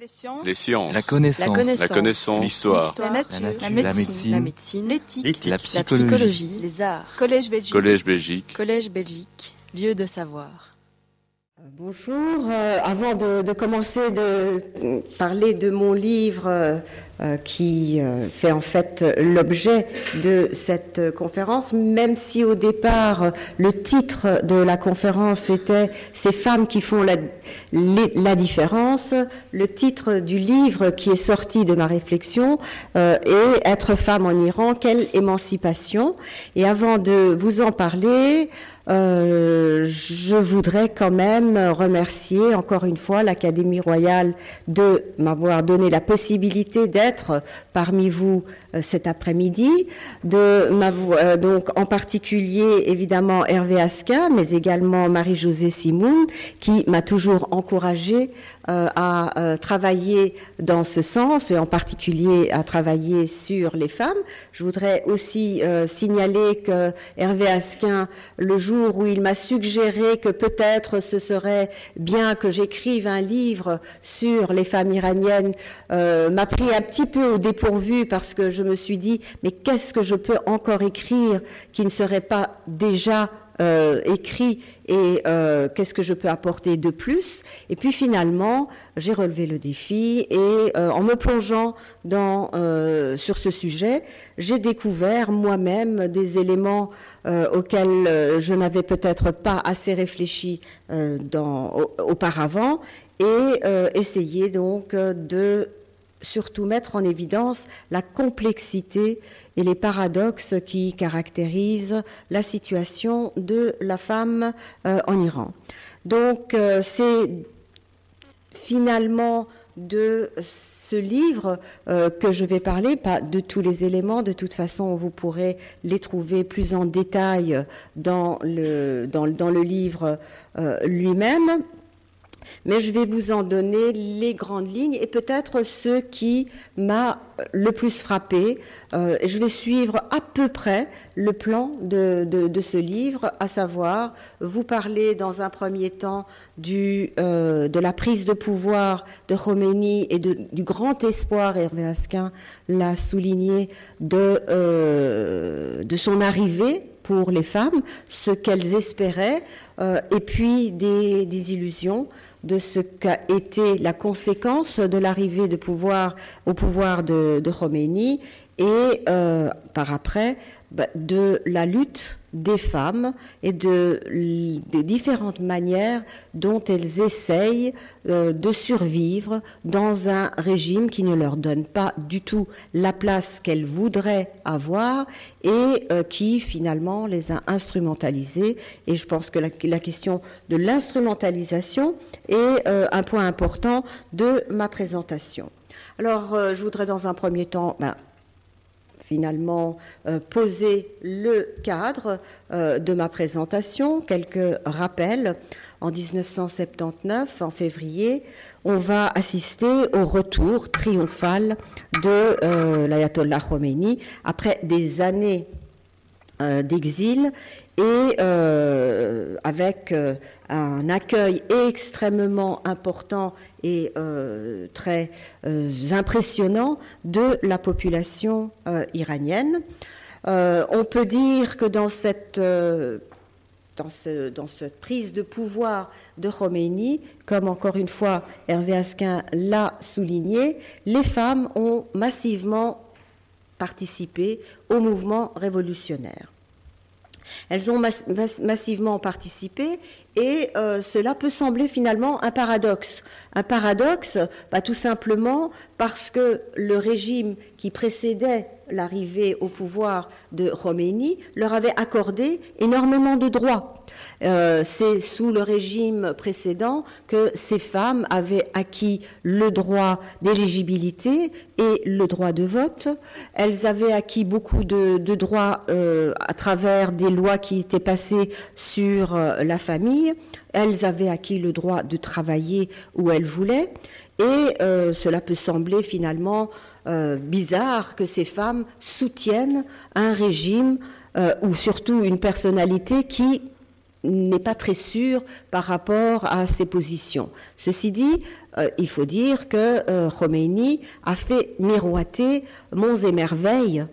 les sciences, la connaissance, l'histoire, la médecine, l'éthique, la psychologie, les arts, collège Belgique, lieu de savoir. Bonjour, avant de commencer de parler de mon livre qui fait en fait l'objet de cette conférence, même si au départ le titre de la conférence était « Ces femmes qui font la différence », le titre du livre qui est sorti de ma réflexion est « Être femme en Iran, quelle émancipation ?» Et avant de vous en parler, je voudrais quand même remercier encore une fois l'Académie royale de m'avoir donné la possibilité d'être parmi vous cet après-midi, donc en particulier évidemment Hervé Asquin, mais également Marie-Josée Simoun, qui m'a toujours encouragée à travailler dans ce sens et en particulier à travailler sur les femmes. Je voudrais aussi signaler que Hervé Asquin, le jour où il m'a suggéré que peut-être ce serait bien que j'écrive un livre sur les femmes iraniennes, m'a pris un petit peu au dépourvu parce que je me suis dit, mais qu'est-ce que je peux encore écrire qui ne serait pas déjà écrit et qu'est-ce que je peux apporter de plus? Et puis finalement, j'ai relevé le défi et en me plongeant sur ce sujet, j'ai découvert moi-même des éléments auxquels je n'avais peut-être pas assez réfléchi auparavant et essayé donc de surtout mettre en évidence la complexité et les paradoxes qui caractérisent la situation de la femme en Iran. Donc c'est finalement de ce livre que je vais parler, pas de tous les éléments, de toute façon vous pourrez les trouver plus en détail dans le livre lui-même. Mais je vais vous en donner les grandes lignes et peut-être ce qui m'a le plus frappé. Je vais suivre à peu près le plan de ce livre, à savoir vous parler dans un premier temps de la prise de pouvoir de Khomeini et du grand espoir, Hervé Asquin l'a souligné, de son arrivée pour les femmes, ce qu'elles espéraient, et puis des illusions de ce qu'a été la conséquence de l'arrivée au pouvoir de Khomeini et par après de la lutte des femmes et des différentes manières dont elles essayent de survivre dans un régime qui ne leur donne pas du tout la place qu'elles voudraient avoir et qui finalement les a instrumentalisées. Et je pense que la question de l'instrumentalisation est un point important de ma présentation. Alors je voudrais dans un premier temps finalement poser le cadre de ma présentation. Quelques rappels. En 1979, en février, on va assister au retour triomphal de l'Ayatollah Khomeini après des années d'exil et avec un accueil extrêmement important et très impressionnant de la population iranienne. On peut dire que dans cette prise de pouvoir de Khomeini, comme encore une fois Hervé Asquin l'a souligné, les femmes ont massivement participé au mouvement révolutionnaire. Elles ont massivement participé et cela peut sembler finalement un paradoxe. Un paradoxe, tout simplement parce que le régime qui précédait l'arrivée au pouvoir de Khomeini leur avait accordé énormément de droits. C'est sous le régime précédent que ces femmes avaient acquis le droit d'éligibilité et le droit de vote. Elles avaient acquis beaucoup de droits à travers des lois qui étaient passées sur la famille. Elles avaient acquis le droit de travailler où elles voulaient. Et cela peut sembler finalement bizarre que ces femmes soutiennent un régime ou surtout une personnalité qui n'est pas très sûr par rapport à ses positions. Ceci dit, il faut dire que Khomeini a fait miroiter monts et merveilles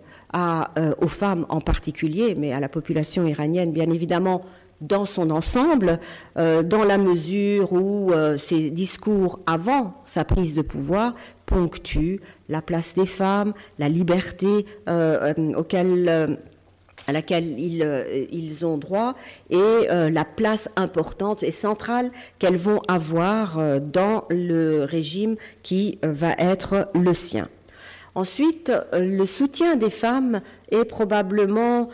aux femmes en particulier, mais à la population iranienne bien évidemment dans son ensemble, dans la mesure où ses discours avant sa prise de pouvoir ponctuent la place des femmes, la liberté à laquelle ils ont droit, et la place importante et centrale qu'elles vont avoir dans le régime qui va être le sien. Ensuite, le soutien des femmes est probablement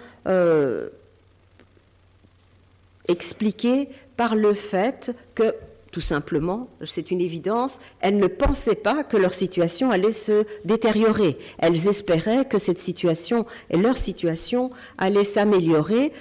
expliqué par le fait que, tout simplement, c'est une évidence, elles ne pensaient pas que leur situation allait se détériorer. Elles espéraient que cette situation et leur situation allaient s'améliorer,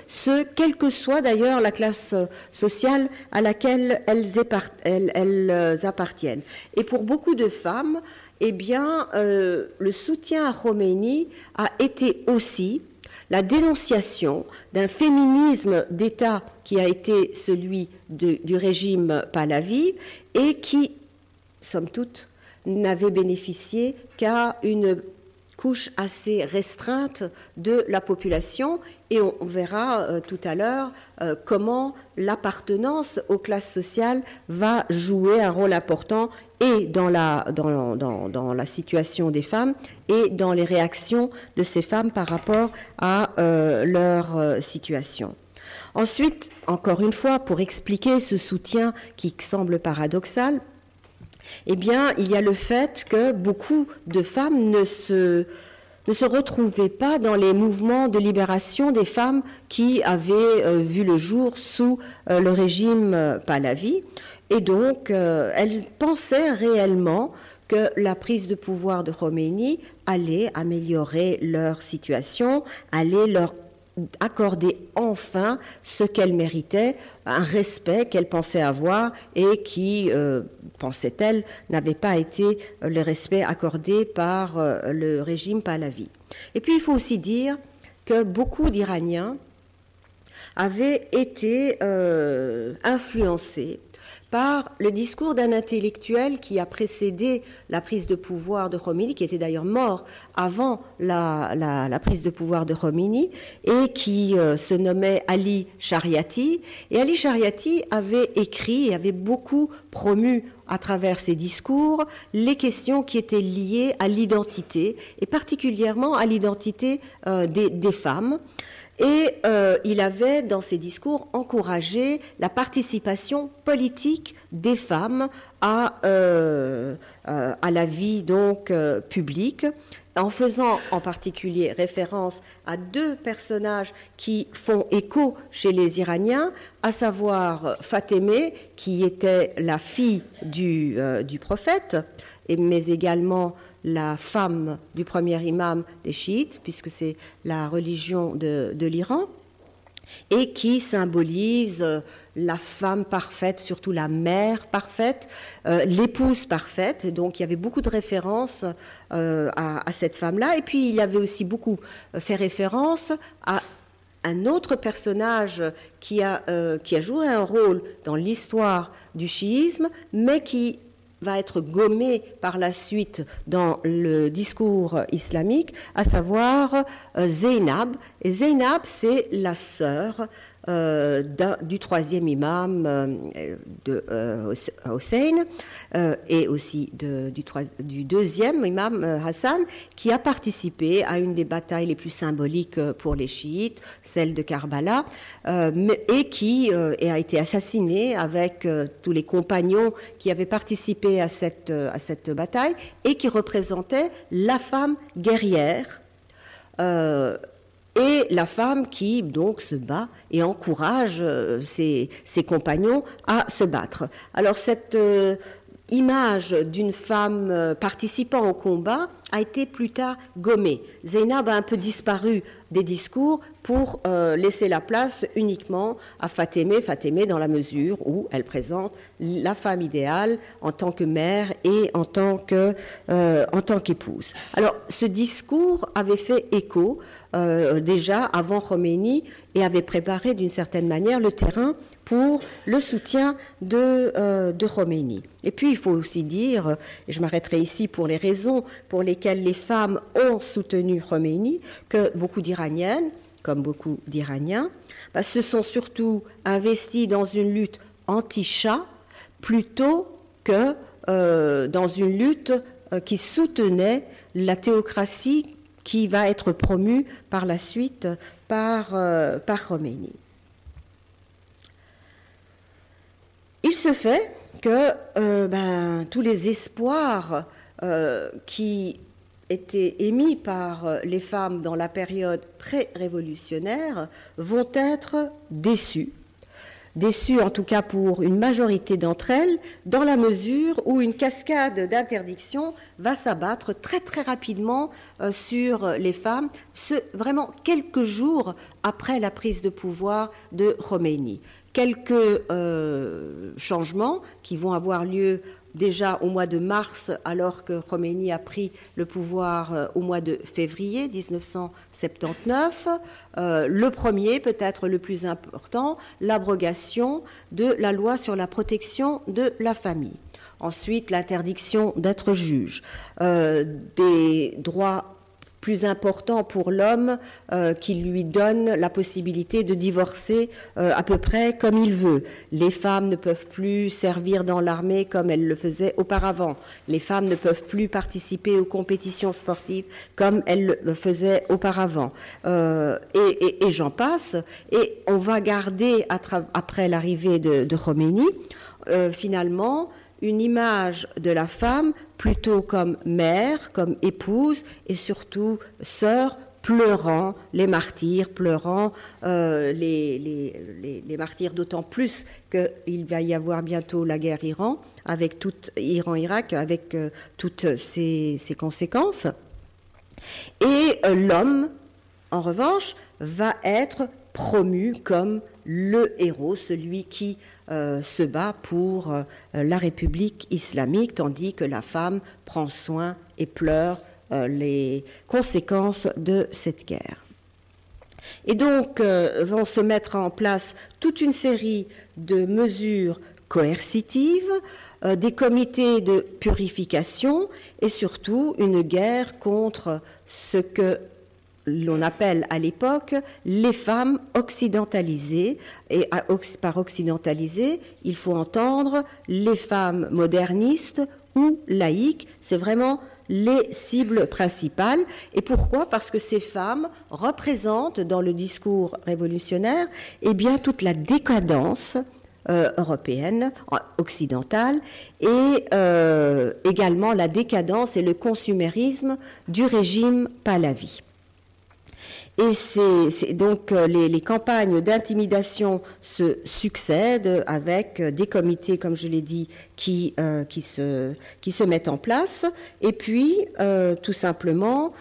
quelle que soit d'ailleurs la classe sociale à laquelle elles appartiennent. Et pour beaucoup de femmes, le soutien à Khomeini a été aussi la dénonciation d'un féminisme d'État qui a été celui du régime Pahlavi et qui, somme toute, n'avait bénéficié qu'à une couche assez restreinte de la population, et on verra tout à l'heure comment l'appartenance aux classes sociales va jouer un rôle important et dans la situation des femmes et dans les réactions de ces femmes par rapport à leur situation. Ensuite, encore une fois, pour expliquer ce soutien qui semble paradoxal, il y a le fait que beaucoup de femmes ne se retrouvaient pas dans les mouvements de libération des femmes qui avaient vu le jour sous le régime Pahlavi. Et donc, elles pensaient réellement que la prise de pouvoir de Khomeini allait améliorer leur situation, allait leur accorder enfin ce qu'elles méritaient, un respect qu'elles pensaient avoir et qui, pensaient-elles, n'avait pas été le respect accordé par le régime Pahlavi. Et puis il faut aussi dire que beaucoup d'Iraniens avaient été influencés par le discours d'un intellectuel qui a précédé la prise de pouvoir de Khomeini, qui était d'ailleurs mort avant la prise de pouvoir de Khomeini, et qui se nommait Ali Shariati. Et Ali Shariati avait écrit et avait beaucoup promu à travers ses discours les questions qui étaient liées à l'identité, et particulièrement à l'identité des femmes. Et il avait, dans ses discours, encouragé la participation politique des femmes à la vie publique, en faisant en particulier référence à deux personnages qui font écho chez les Iraniens, à savoir Fatemeh, qui était la fille du prophète, mais également la femme du premier imam des chiites, puisque c'est la religion de l'Iran, et qui symbolise la femme parfaite, surtout la mère parfaite, l'épouse parfaite. Et donc il y avait beaucoup de références à cette femme-là. Et puis il y avait aussi beaucoup fait référence à un autre personnage qui a joué un rôle dans l'histoire du chiisme, mais qui va être gommé par la suite dans le discours islamique, à savoir Zeynab. Et Zeynab, c'est la sœur du troisième imam de Hossein, et aussi du deuxième imam Hassan, qui a participé à une des batailles les plus symboliques pour les chiites, celle de Karbala, et qui a été assassinée avec tous les compagnons qui avaient participé à cette bataille, et qui représentait la femme guerrière, et la femme qui, donc, se bat et encourage ses compagnons à se battre. Alors, cette image d'une femme participant au combat a été plus tard gommée. Zeynab a un peu disparu des discours pour laisser la place uniquement à Fatemeh, dans la mesure où elle présente la femme idéale en tant que mère et en tant qu'épouse. Alors, ce discours avait fait écho déjà avant Khomeini et avait préparé d'une certaine manière le terrain pour le soutien de Khomeini. Et puis, il faut aussi dire, et je m'arrêterai ici pour les raisons pour lesquelles les femmes ont soutenu Khomeini, que beaucoup d'Iraniennes, comme beaucoup d'Iraniens, se sont surtout investis dans une lutte anti-Shah plutôt que dans une lutte qui soutenait la théocratie qui va être promue par la suite par Khomeini. Il se fait que tous les espoirs qui étaient émis par les femmes dans la période pré-révolutionnaire vont être déçus en tout cas pour une majorité d'entre elles, dans la mesure où une cascade d'interdictions va s'abattre très très rapidement sur les femmes, vraiment quelques jours après la prise de pouvoir de Khomeini. Quelques changements qui vont avoir lieu déjà au mois de mars, alors que Khomeini a pris le pouvoir au mois de février 1979. Le premier, peut-être le plus important, l'abrogation de la loi sur la protection de la famille. Ensuite, l'interdiction d'être juge, des droits plus important pour l'homme qui lui donne la possibilité de divorcer à peu près comme il veut. Les femmes ne peuvent plus servir dans l'armée comme elles le faisaient auparavant. Les femmes ne peuvent plus participer aux compétitions sportives comme elles le faisaient auparavant. Et j'en passe. Et on va garder, après l'arrivée de Khomeini, finalement, une image de la femme plutôt comme mère, comme épouse et surtout sœur, pleurant les martyrs, pleurant les martyrs, d'autant plus qu'il va y avoir bientôt la guerre Iran, avec toute Iran-Irak, avec toutes ses conséquences. Et l'homme, en revanche, va être promu comme le héros, celui qui se bat pour la République islamique, tandis que la femme prend soin et pleure les conséquences de cette guerre. Et donc vont se mettre en place toute une série de mesures coercitives, des comités de purification et surtout une guerre contre ce que l'on appelle à l'époque les femmes occidentalisées, et par occidentalisées, il faut entendre les femmes modernistes ou laïques, c'est vraiment les cibles principales. Et pourquoi ? Parce que ces femmes représentent dans le discours révolutionnaire toute la décadence européenne, occidentale, et également la décadence et le consumérisme du régime Pahlavi. Et c'est donc les campagnes d'intimidation se succèdent avec des comités, comme je l'ai dit, qui se mettent en place. Et puis, tout simplement,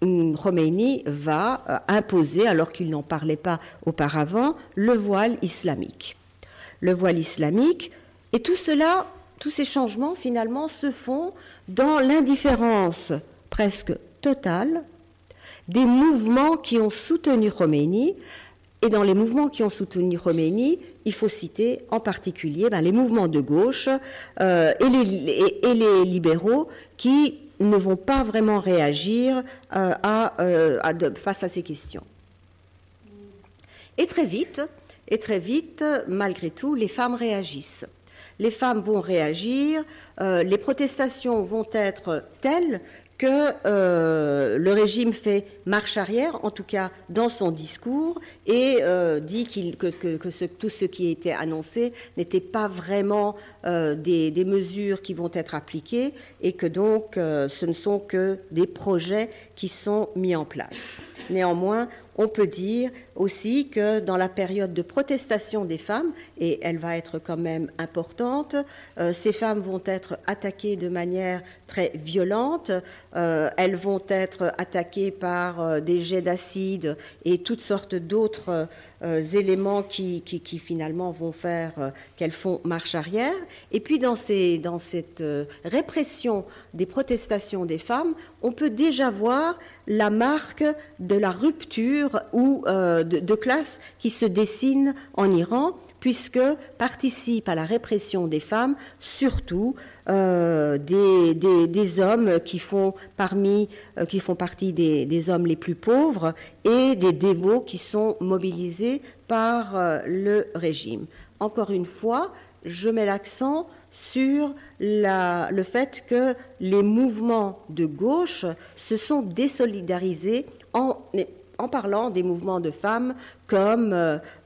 Khomeini va imposer, alors qu'il n'en parlait pas auparavant, le voile islamique. Et tout cela, tous ces changements, finalement, se font dans l'indifférence presque totale des mouvements qui ont soutenu Khomeini. Et dans les mouvements qui ont soutenu Khomeini, il faut citer en particulier les mouvements de gauche et les libéraux qui ne vont pas vraiment réagir face à ces questions. Et très vite, malgré tout, les femmes réagissent. Les femmes vont réagir, les protestations vont être telles que le régime fait marche arrière, en tout cas dans son discours, et dit que tout ce qui était annoncé n'était pas vraiment des mesures qui vont être appliquées, et que donc ce ne sont que des projets qui sont mis en place. Néanmoins, on peut dire aussi que dans la période de protestation des femmes, et elle va être quand même importante, ces femmes vont être attaquées de manière très violente, elles vont être attaquées par des jets d'acide et toutes sortes d'autres éléments qui finalement vont faire qu'elles font marche arrière. Et puis dans cette répression des protestations des femmes, on peut déjà voir la marque de la rupture ou de classe qui se dessine en Iran, puisque participent à la répression des femmes, surtout des hommes qui font partie des hommes les plus pauvres et des dévots qui sont mobilisés par le régime. Encore une fois, je mets l'accent sur le fait que les mouvements de gauche se sont désolidarisés en parlant des mouvements de femmes comme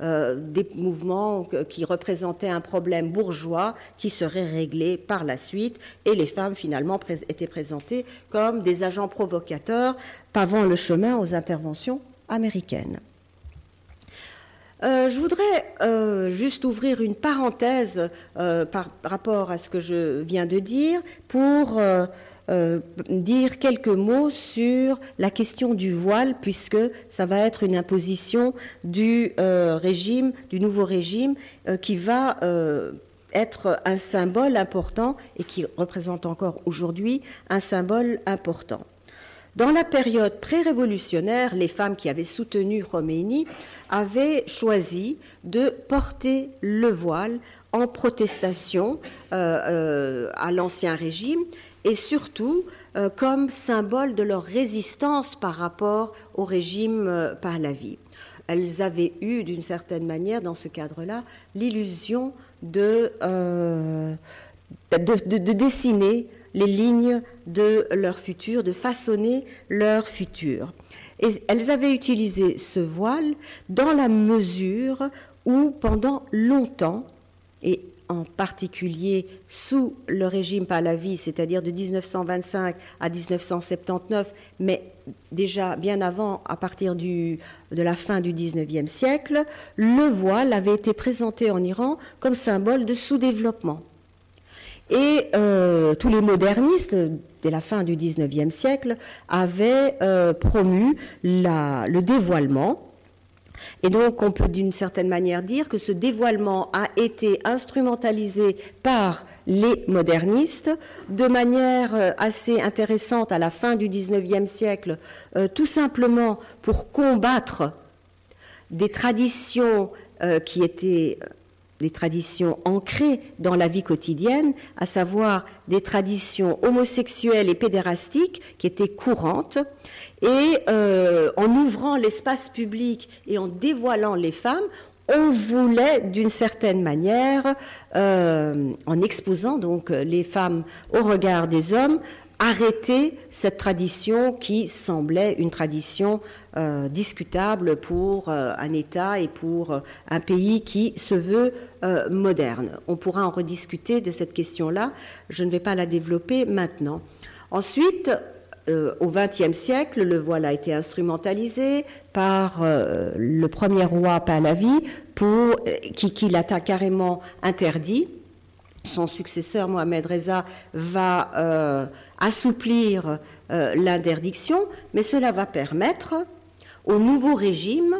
des mouvements qui représentaient un problème bourgeois qui serait réglé par la suite, et les femmes finalement étaient présentées comme des agents provocateurs pavant le chemin aux interventions américaines. Je voudrais juste ouvrir une parenthèse par rapport à ce que je viens de dire pour dire quelques mots sur la question du voile, puisque ça va être une imposition du nouveau régime, qui va être un symbole important et qui représente encore aujourd'hui un symbole important. Dans la période pré-révolutionnaire, les femmes qui avaient soutenu Khomeini avaient choisi de porter le voile en protestation à l'ancien régime, et surtout comme symbole de leur résistance par rapport au régime Pahlavi. Elles avaient eu, d'une certaine manière, dans ce cadre-là, l'illusion de dessiner les lignes de leur futur, de façonner leur futur. Et elles avaient utilisé ce voile dans la mesure où, pendant longtemps, et en particulier sous le régime Pahlavi, c'est-à-dire de 1925 à 1979, mais déjà bien avant, à partir de la fin du XIXe siècle, le voile avait été présenté en Iran comme symbole de sous-développement. Et tous les modernistes, dès la fin du XIXe siècle, avaient promu le dévoilement. Et donc, on peut d'une certaine manière dire que ce dévoilement a été instrumentalisé par les modernistes de manière assez intéressante à la fin du XIXe siècle, tout simplement pour combattre des traditions qui étaient des traditions ancrées dans la vie quotidienne, à savoir des traditions homosexuelles et pédérastiques qui étaient courantes, et en ouvrant l'espace public et en dévoilant les femmes, on voulait d'une certaine manière, en exposant donc les femmes au regard des hommes, arrêter cette tradition qui semblait une tradition discutable pour un État et pour un pays qui se veut moderne. On pourra en rediscuter de cette question-là, je ne vais pas la développer maintenant. Ensuite, au XXe siècle, le voile a été instrumentalisé par le premier roi Pahlavi qui l'a carrément interdit. Son successeur, Mohamed Reza, va assouplir l'interdiction, mais cela va permettre au nouveau régime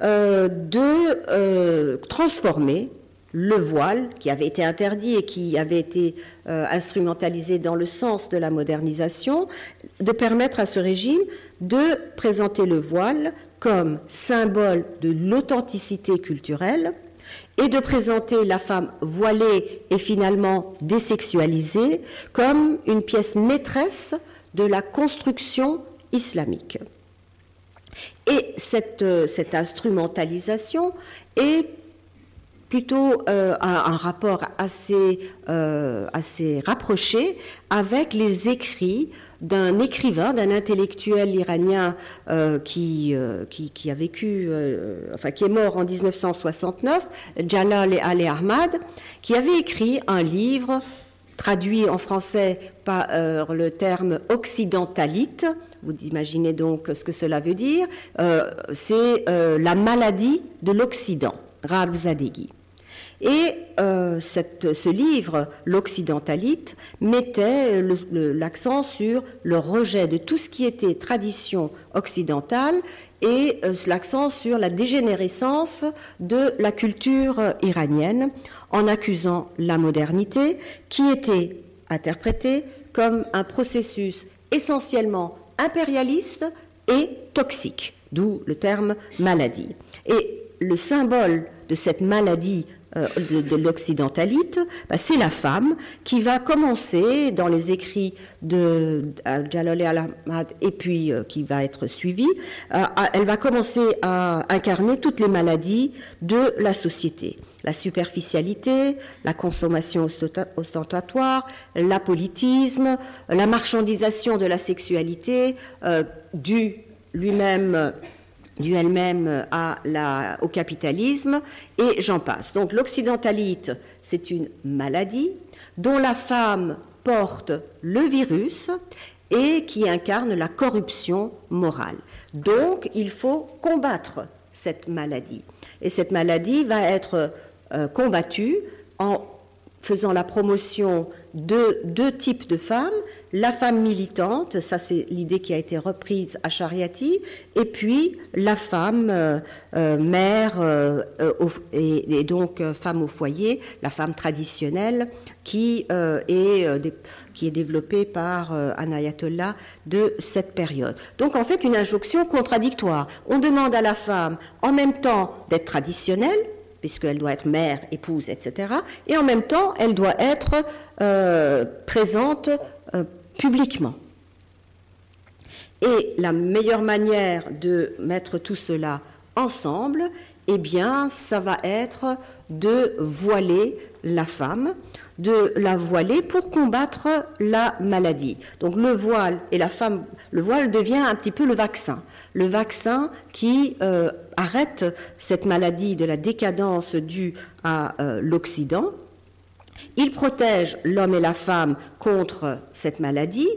de transformer le voile, qui avait été interdit et qui avait été instrumentalisé dans le sens de la modernisation, de permettre à ce régime de présenter le voile comme symbole de l'authenticité culturelle, et de présenter la femme voilée et finalement désexualisée comme une pièce maîtresse de la construction islamique. Et cette instrumentalisation est plutôt un rapport assez rapproché avec les écrits d'un écrivain, d'un intellectuel iranien qui a vécu, qui est mort en 1969, Jalal Al-e Ahmad, qui avait écrit un livre traduit en français par le terme « occidentalite ». Vous imaginez donc ce que cela veut dire. C'est la maladie de l'Occident, Gharbzadegi. Et ce livre, l'Occidentalite, mettait l'accent sur le rejet de tout ce qui était tradition occidentale et l'accent sur la dégénérescence de la culture iranienne, en accusant la modernité, qui était interprétée comme un processus essentiellement impérialiste et toxique, d'où le terme maladie. Et le symbole de cette maladie de l'occidentalite, c'est la femme qui va commencer dans les écrits de Jalal Al-e-Ahmad et puis qui va être suivie. Elle va commencer à incarner toutes les maladies de la société. La superficialité, la consommation ostentatoire, l'apolitisme, la marchandisation de la sexualité, due elle-même au capitalisme, et j'en passe. Donc l'occidentalite, c'est une maladie dont la femme porte le virus et qui incarne la corruption morale. Donc il faut combattre cette maladie. Et cette maladie va être combattue en faisant la promotion de deux types de femmes, la femme militante, ça c'est l'idée qui a été reprise à Shariati, et puis la femme mère et donc femme au foyer, la femme traditionnelle qui est développée par un ayatollah de cette période. Donc en fait une injonction contradictoire. On demande à la femme en même temps d'être traditionnelle, puisqu'elle doit être mère, épouse, etc. Et en même temps, elle doit être présente publiquement. Et la meilleure manière de mettre tout cela ensemble, eh bien, ça va être de voiler la femme, de la voiler pour combattre la maladie. Donc le voile et la femme, le voile devient un petit peu le vaccin qui arrête cette maladie de la décadence due à l'Occident. Il protège l'homme et la femme contre cette maladie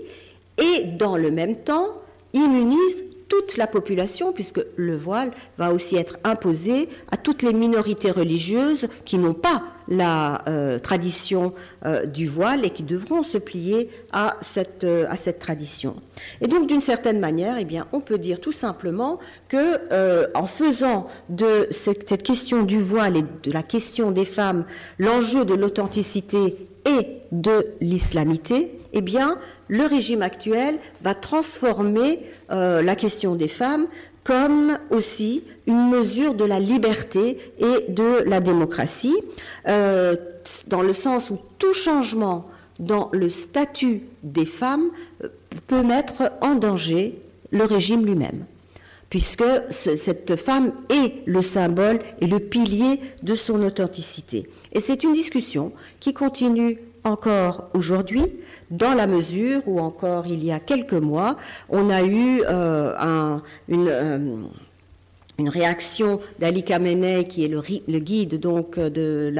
et dans le même temps immunise toute la population, puisque le voile va aussi être imposé à toutes les minorités religieuses qui n'ont pas la tradition du voile et qui devront se plier à cette tradition. Et donc, d'une certaine manière, eh bien, on peut dire tout simplement que, en faisant de cette question du voile et de la question des femmes l'enjeu de l'authenticité et de l'islamité, eh bien, le régime actuel va transformer la question des femmes comme aussi une mesure de la liberté et de la démocratie, dans le sens où tout changement dans le statut des femmes peut mettre en danger le régime lui-même, puisque cette femme est le symbole et le pilier de son authenticité. Et c'est une discussion qui continue encore aujourd'hui, dans la mesure où encore il y a quelques mois, on a eu une réaction d'Ali Khamenei, qui est le guide donc du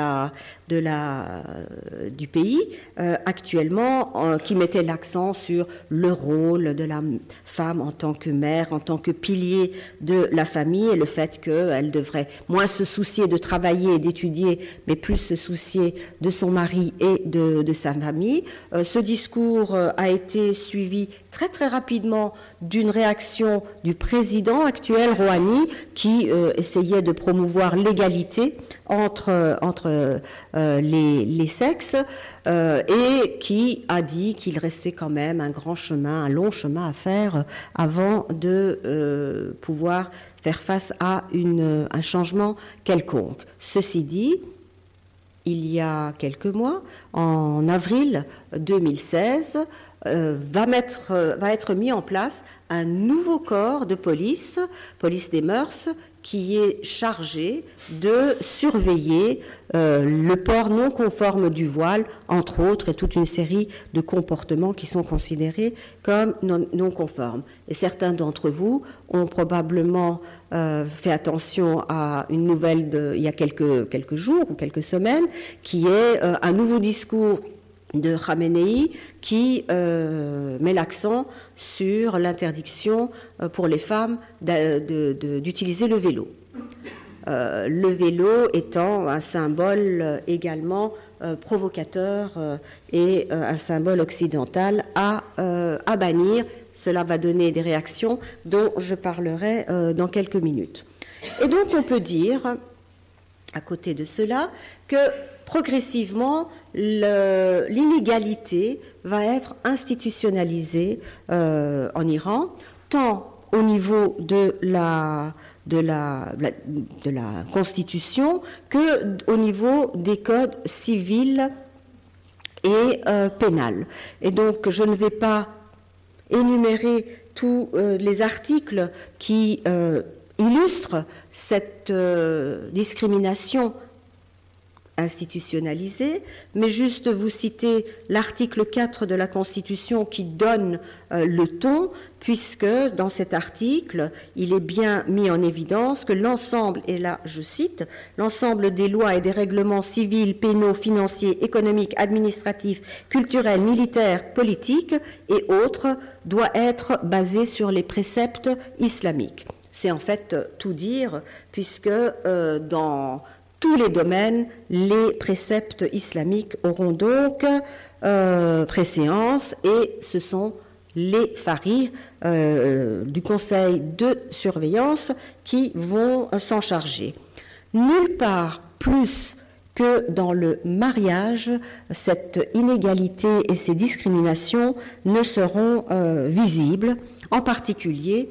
pays actuellement, qui mettait l'accent sur le rôle de la femme en tant que mère, en tant que pilier de la famille, et le fait qu'elle devrait moins se soucier de travailler et d'étudier, mais plus se soucier de son mari et de sa famille. Ce discours a été suivi très très rapidement d'une réaction du président actuel, Rouhani, qui essayait de promouvoir l'égalité entre les sexes, et qui a dit qu'il restait quand même un long chemin à faire avant de pouvoir faire face à un changement quelconque. Ceci dit, il y a quelques mois, en avril 2016, va être mis en place un nouveau corps de police des mœurs, qui est chargé de surveiller le port non conforme du voile, entre autres, et toute une série de comportements qui sont considérés comme non conformes. Et certains d'entre vous ont probablement fait attention à une nouvelle il y a quelques jours ou quelques semaines, qui est un nouveau discours de Khamenei qui met l'accent sur l'interdiction pour les femmes d'utiliser le vélo. le vélo étant un symbole également provocateur et un symbole occidental à bannir. Cela va donner des réactions dont je parlerai dans quelques minutes. Et donc on peut dire, à côté de cela, que progressivement, l'inégalité va être institutionnalisée en Iran, tant au niveau de la Constitution qu'au niveau des codes civils et pénals. Et donc, je ne vais pas énumérer tous les articles qui illustrent cette discrimination institutionnalisée, mais juste vous citer l'article 4 de la Constitution qui donne le ton, puisque dans cet article, il est bien mis en évidence que l'ensemble, et là je cite, l'ensemble des lois et des règlements civils, pénaux, financiers, économiques, administratifs, culturels, militaires, politiques et autres doit être basé sur les préceptes islamiques. C'est en fait tout dire, puisque dans tous les domaines, les préceptes islamiques auront donc préséance, et ce sont les faris du conseil de surveillance qui vont s'en charger. Nulle part plus que dans le mariage, cette inégalité et ces discriminations ne seront visibles, en particulier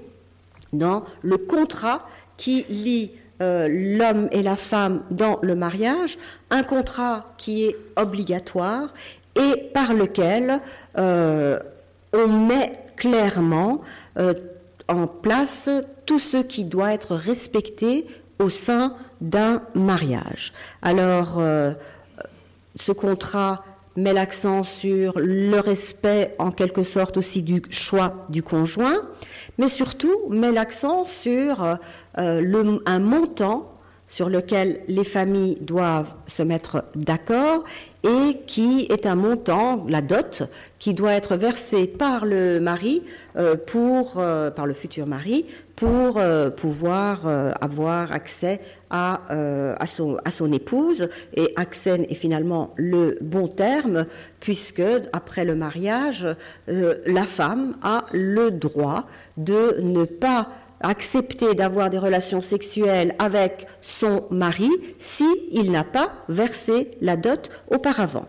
dans le contrat qui lie l'homme et la femme dans le mariage, un contrat qui est obligatoire et par lequel on met clairement en place tout ce qui doit être respecté au sein d'un mariage. Alors, ce contrat met l'accent sur le respect, en quelque sorte aussi du choix du conjoint, mais surtout met l'accent sur un montant sur lequel les familles doivent se mettre d'accord et qui est un montant, la dot, qui doit être versée par le mari, par le futur mari, pour pouvoir avoir accès à son épouse, et accès est finalement le bon terme, puisque après le mariage, la femme a le droit de ne pas accepter d'avoir des relations sexuelles avec son mari si il n'a pas versé la dot auparavant.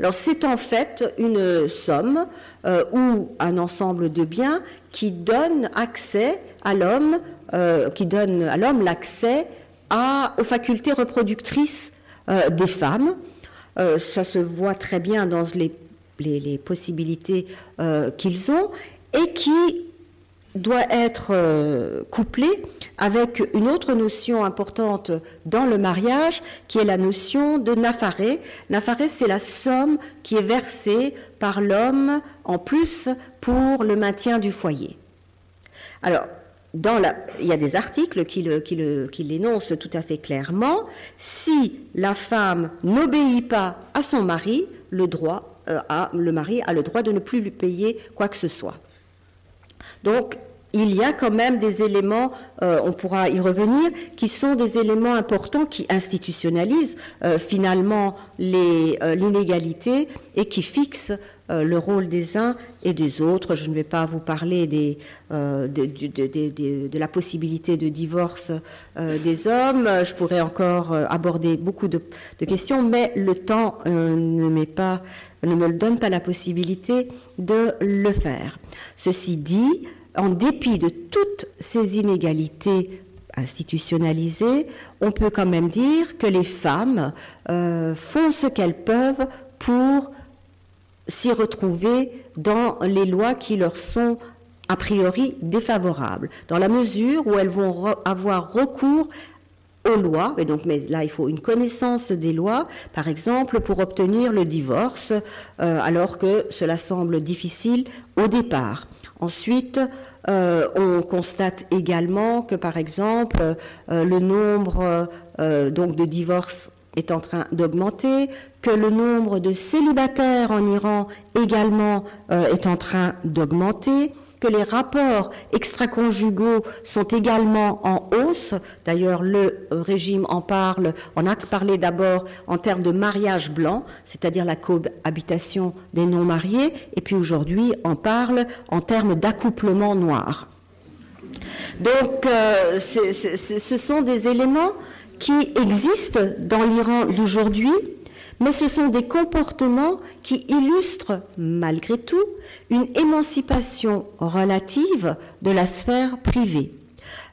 Alors c'est en fait une somme ou un ensemble de biens qui donne accès à l'homme, l'accès aux facultés reproductrices des femmes. Ça se voit très bien dans les possibilités qu'ils ont, et qui doit être couplé avec une autre notion importante dans le mariage, qui est la notion de nafaré. Nafaré, c'est la somme qui est versée par l'homme en plus pour le maintien du foyer. Alors, il y a des articles qui l'énoncent tout à fait clairement. Si la femme n'obéit pas à son mari, le mari a le droit de ne plus lui payer quoi que ce soit. Donc, il y a quand même des éléments, on pourra y revenir, qui sont des éléments importants qui institutionnalisent finalement l'inégalité et qui fixent le rôle des uns et des autres. Je ne vais pas vous parler de la possibilité de divorce des hommes. Je pourrais encore aborder beaucoup de questions, mais le temps ne me donne pas la possibilité de le faire. Ceci dit, en dépit de toutes ces inégalités institutionnalisées, on peut quand même dire que les femmes font ce qu'elles peuvent pour s'y retrouver dans les lois qui leur sont a priori défavorables, dans la mesure où elles vont avoir recours aux lois, et donc, mais là il faut une connaissance des lois, par exemple pour obtenir le divorce, alors que cela semble difficile au départ. Ensuite, on constate également que, par exemple, le nombre de divorces est en train d'augmenter, que le nombre de célibataires en Iran également est en train d'augmenter, que les rapports extraconjugaux sont également en hausse. D'ailleurs, le régime en parle, en a parlé d'abord en termes de mariage blanc, c'est-à-dire la cohabitation des non-mariés, et puis aujourd'hui, on parle en termes d'accouplement noir. Donc, ce sont des éléments qui existent dans l'Iran d'aujourd'hui, mais ce sont des comportements qui illustrent, malgré tout, une émancipation relative de la sphère privée.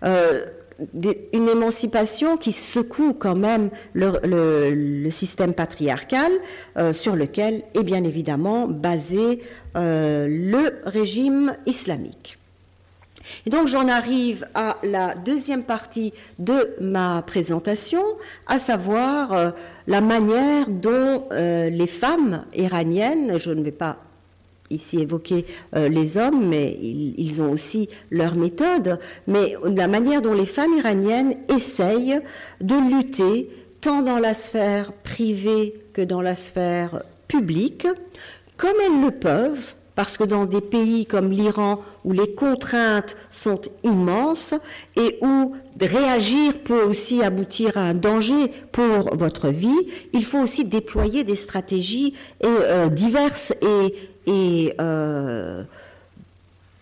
Une émancipation qui secoue quand même le système patriarcal sur lequel est bien évidemment basé le régime islamique. Et donc j'en arrive à la deuxième partie de ma présentation, à savoir la manière dont les femmes iraniennes, je ne vais pas ici évoquer les hommes, mais ils ont aussi leur méthode, mais la manière dont les femmes iraniennes essayent de lutter tant dans la sphère privée que dans la sphère publique, comme elles le peuvent, parce que dans des pays comme l'Iran, où les contraintes sont immenses et où réagir peut aussi aboutir à un danger pour votre vie, il faut aussi déployer des stratégies diverses et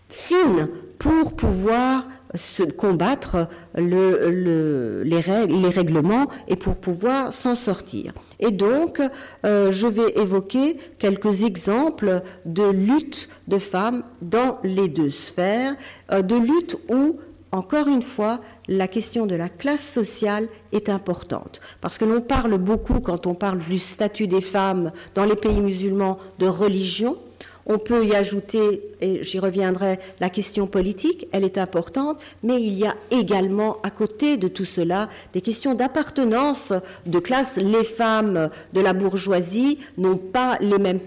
fines pour pouvoir se combattre les règlements et pour pouvoir s'en sortir. Et donc, je vais évoquer quelques exemples de lutte de femmes dans les deux sphères, de lutte où, encore une fois, la question de la classe sociale est importante. Parce que l'on parle beaucoup, quand on parle du statut des femmes dans les pays musulmans, de religion. On peut y ajouter, et j'y reviendrai, la question politique, elle est importante, mais il y a également, à côté de tout cela, des questions d'appartenance de classe. Les femmes de la bourgeoisie n'ont pas les mêmes,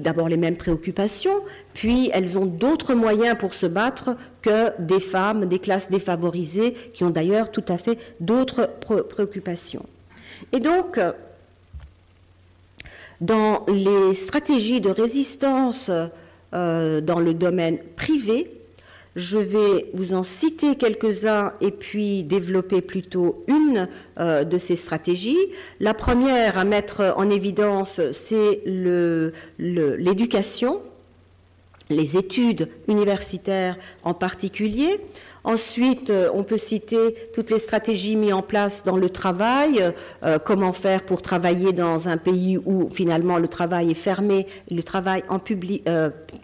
d'abord les mêmes préoccupations, puis elles ont d'autres moyens pour se battre que des femmes des classes défavorisées, qui ont d'ailleurs tout à fait d'autres préoccupations. Et donc, dans les stratégies de résistance dans le domaine privé, je vais vous en citer quelques-uns et puis développer plutôt une de ces stratégies. La première à mettre en évidence, c'est l'éducation, les études universitaires en particulier. Ensuite, on peut citer toutes les stratégies mises en place dans le travail, comment faire pour travailler dans un pays où finalement le travail est fermé, le travail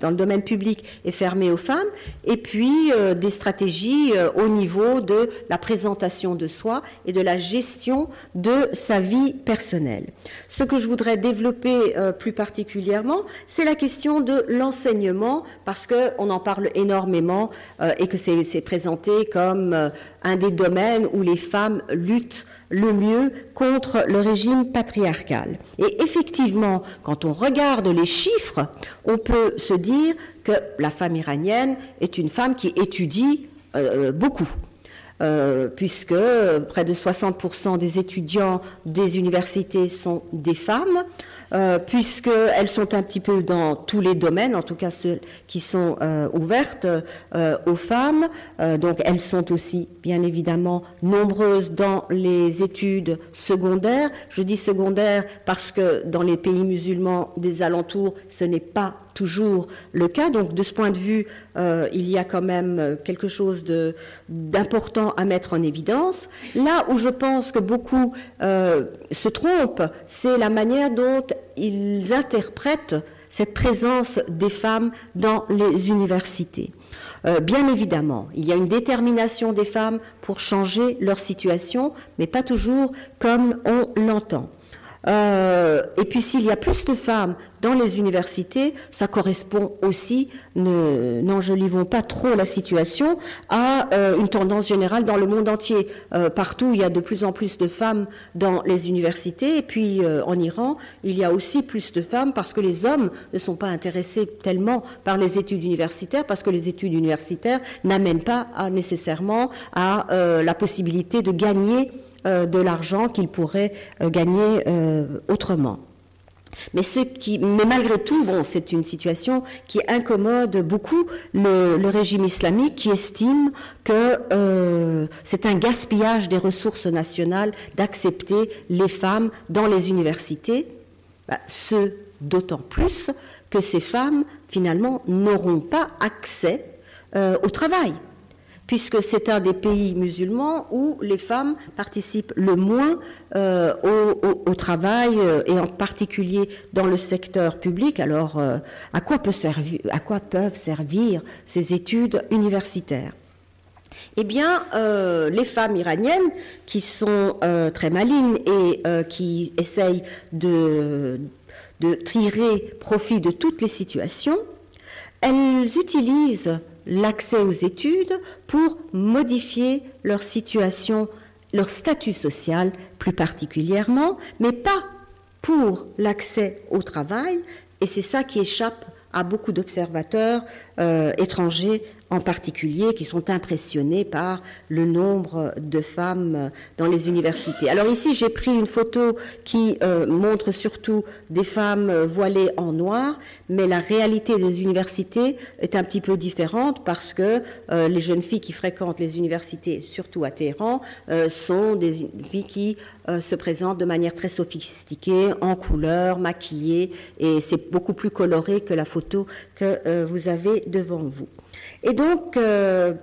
dans le domaine public est fermé aux femmes, et puis des stratégies au niveau de la présentation de soi et de la gestion de sa vie personnelle. Ce que je voudrais développer plus particulièrement, c'est la question de l'enseignement, parce qu'on en parle énormément et que c'est présent comme un des domaines où les femmes luttent le mieux contre le régime patriarcal. Et effectivement, quand on regarde les chiffres, on peut se dire que la femme iranienne est une femme qui étudie beaucoup. Puisque près de 60% des étudiants des universités sont des femmes, puisqu'elles sont un petit peu dans tous les domaines, en tout cas ceux qui sont ouvertes aux femmes. Donc elles sont aussi, bien évidemment, nombreuses dans les études secondaires. Je dis secondaires parce que dans les pays musulmans des alentours, ce n'est pas toujours le cas. Donc de ce point de vue, il y a quand même quelque chose d'important à mettre en évidence. Là où je pense que beaucoup se trompent, c'est la manière dont ils interprètent cette présence des femmes dans les universités. Bien évidemment, il y a une détermination des femmes pour changer leur situation, mais pas toujours comme on l'entend. Et puis s'il y a plus de femmes dans les universités, ça correspond aussi, n'enjolivons pas trop la situation, à une tendance générale dans le monde entier. Partout, il y a de plus en plus de femmes dans les universités. Et puis en Iran, il y a aussi plus de femmes parce que les hommes ne sont pas intéressés tellement par les études universitaires, parce que les études universitaires n'amènent pas nécessairement à la possibilité de gagner de l'argent qu'ils pourraient gagner autrement. Mais malgré tout, c'est une situation qui incommode beaucoup le régime islamique, qui estime que c'est un gaspillage des ressources nationales d'accepter les femmes dans les universités, ce d'autant plus que ces femmes, finalement, n'auront pas accès au travail, puisque c'est un des pays musulmans où les femmes participent le moins au travail, et en particulier dans le secteur public. Alors, à quoi peuvent servir ces études universitaires ? Eh bien, les femmes iraniennes, qui sont très malignes et qui essayent de tirer profit de toutes les situations, elles utilisent l'accès aux études pour modifier leur situation, leur statut social plus particulièrement, mais pas pour l'accès au travail, et c'est ça qui échappe à beaucoup d'observateurs étrangers en particulier, qui sont impressionnés par le nombre de femmes dans les universités. Alors ici, j'ai pris une photo qui montre surtout des femmes voilées en noir, mais la réalité des universités est un petit peu différente, parce que les jeunes filles qui fréquentent les universités, surtout à Téhéran, sont des filles qui se présentent de manière très sophistiquée, en couleur, maquillées, et c'est beaucoup plus coloré que la photo que vous avez devant vous. Et donc,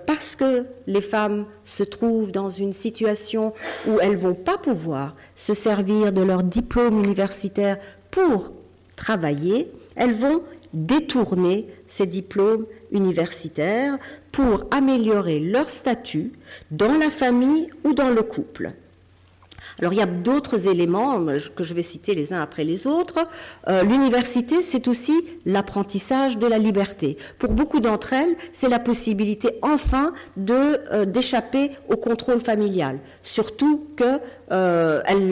parce que les femmes se trouvent dans une situation où elles ne vont pas pouvoir se servir de leur diplôme universitaire pour travailler, elles vont détourner ces diplômes universitaires pour améliorer leur statut dans la famille ou dans le couple. Alors, il y a d'autres éléments que je vais citer les uns après les autres. L'université, c'est aussi l'apprentissage de la liberté. Pour beaucoup d'entre elles, c'est la possibilité enfin d'échapper au contrôle familial. Surtout qu'elles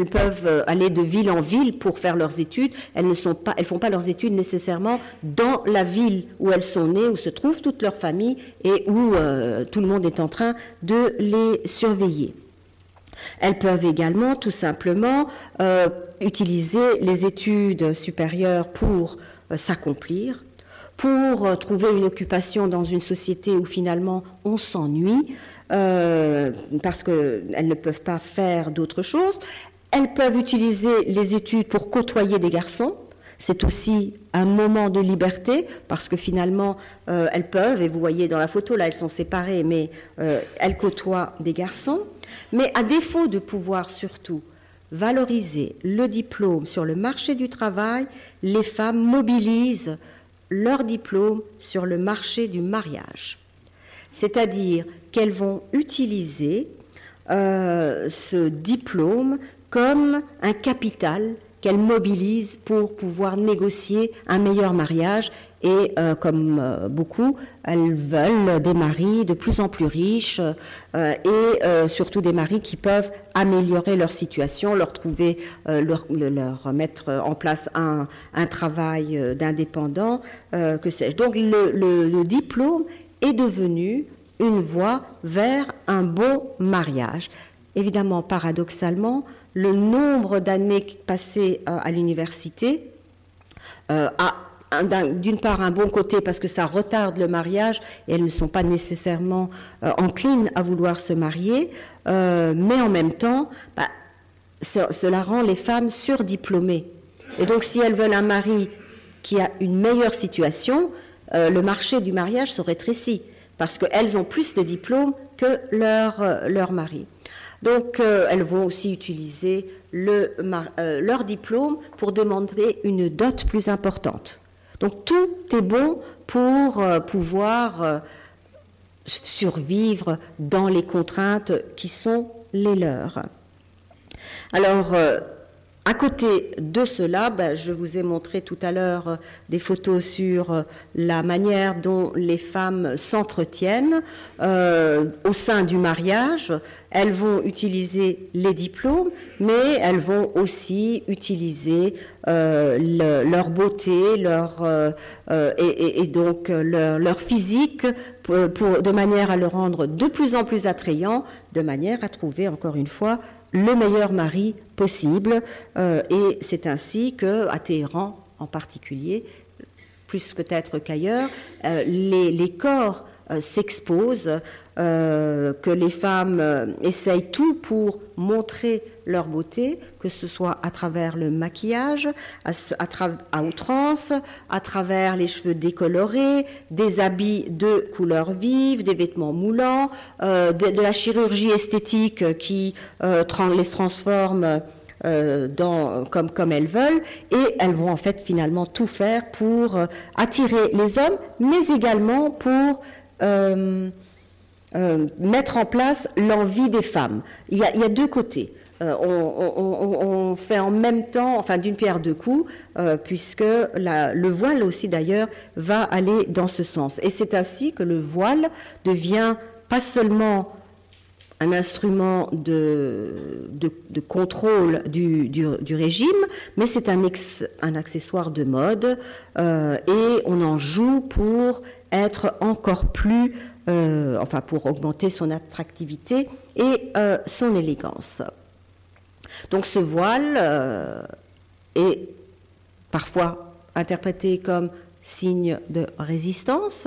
peuvent aller de ville en ville pour faire leurs études. Elles font pas leurs études nécessairement dans la ville où elles sont nées, où se trouve toute leur famille et où tout le monde est en train de les surveiller. Elles peuvent également, tout simplement, utiliser les études supérieures pour s'accomplir, pour trouver une occupation dans une société où finalement on s'ennuie, parce qu'elles ne peuvent pas faire d'autre chose. Elles peuvent utiliser les études pour côtoyer des garçons. C'est aussi un moment de liberté, parce que finalement, elles peuvent, et vous voyez dans la photo, là, elles sont séparées, mais elles côtoient des garçons. Mais à défaut de pouvoir surtout valoriser le diplôme sur le marché du travail, les femmes mobilisent leur diplôme sur le marché du mariage. C'est-à-dire qu'elles vont utiliser ce diplôme comme un capital qu'elles mobilisent pour pouvoir négocier un meilleur mariage. Et comme beaucoup, elles veulent des maris de plus en plus riches et surtout des maris qui peuvent améliorer leur situation, leur mettre en place un travail d'indépendant, que sais-je. Donc le diplôme est devenu une voie vers un bon mariage. Évidemment, paradoxalement, le nombre d'années passées à l'université a d'une part un bon côté, parce que ça retarde le mariage et elles ne sont pas nécessairement enclines à vouloir se marier, mais en même temps, cela rend les femmes surdiplômées. Et donc si elles veulent un mari qui a une meilleure situation, le marché du mariage se rétrécit, parce qu'elles ont plus de diplômes que leur mari. Donc, elles vont aussi utiliser leur diplôme pour demander une dot plus importante. Donc, tout est bon pour pouvoir survivre dans les contraintes qui sont les leurs. Alors, à côté de cela, je vous ai montré tout à l'heure des photos sur la manière dont les femmes s'entretiennent au sein du mariage. Elles vont utiliser les diplômes, mais elles vont aussi utiliser leur beauté, leur physique, de manière à le rendre de plus en plus attrayant, de manière à trouver, encore une fois, le meilleur mari possible. Et c'est ainsi qu'à Téhéran en particulier, plus peut-être qu'ailleurs, les corps s'exposent, que les femmes essayent tout pour montrer leur beauté, que ce soit à travers le maquillage, à outrance, à travers les cheveux décolorés, des habits de couleurs vives, des vêtements moulants, de la chirurgie esthétique qui les transforme comme elles veulent, et elles vont en fait finalement tout faire pour attirer les hommes, mais également pour mettre en place l'envie des femmes. Il y a deux côtés. On fait en même temps, enfin d'une pierre deux coups, puisque le voile aussi d'ailleurs va aller dans ce sens. Et c'est ainsi que le voile devient pas seulement un instrument de contrôle du régime, mais c'est un accessoire de mode, et on en joue pour être encore plus, pour augmenter son attractivité et son élégance. Donc ce voile est parfois interprété comme signe de résistance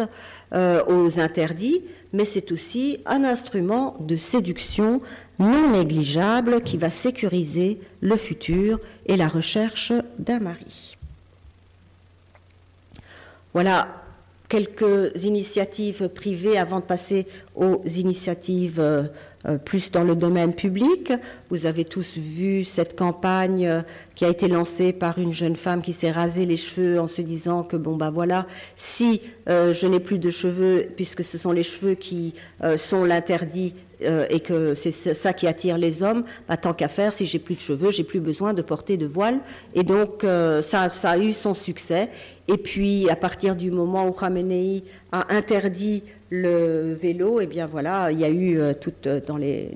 aux interdits, mais c'est aussi un instrument de séduction non négligeable qui va sécuriser le futur et la recherche d'un mari. Voilà quelques initiatives privées avant de passer aux initiatives plus dans le domaine public. Vous avez tous vu cette campagne qui a été lancée par une jeune femme qui s'est rasée les cheveux en se disant que je n'ai plus de cheveux, puisque ce sont les cheveux qui sont l'interdit et que c'est ça qui attire les hommes, tant qu'à faire, si j'ai plus de cheveux, j'ai plus besoin de porter de voile. Et donc ça a eu son succès. Et puis à partir du moment où Khamenei a interdit le vélo, il y a eu dans les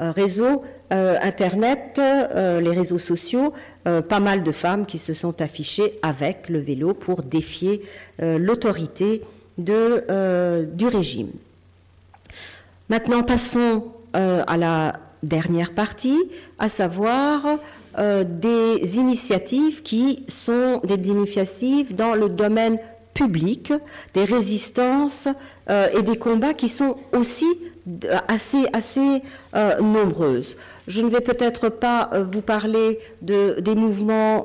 réseaux Internet, les réseaux sociaux, pas mal de femmes qui se sont affichées avec le vélo pour défier l'autorité du régime. Maintenant, passons à la dernière partie, à savoir des initiatives qui sont des initiatives dans le domaine public, des résistances et des combats qui sont aussi assez nombreuses. Je ne vais peut-être pas vous parler des mouvements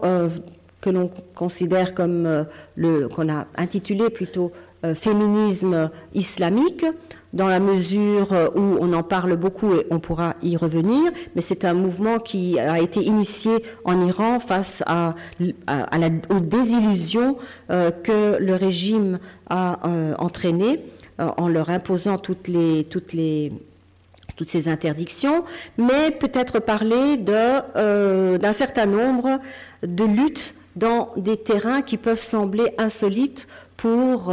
que l'on considère comme qu'on a intitulé plutôt féminisme islamique, dans la mesure où on en parle beaucoup et on pourra y revenir, mais c'est un mouvement qui a été initié en Iran face aux désillusions que le régime a entraînées en leur imposant toutes ces interdictions, mais peut-être parler d'un certain nombre de luttes dans des terrains qui peuvent sembler insolites pour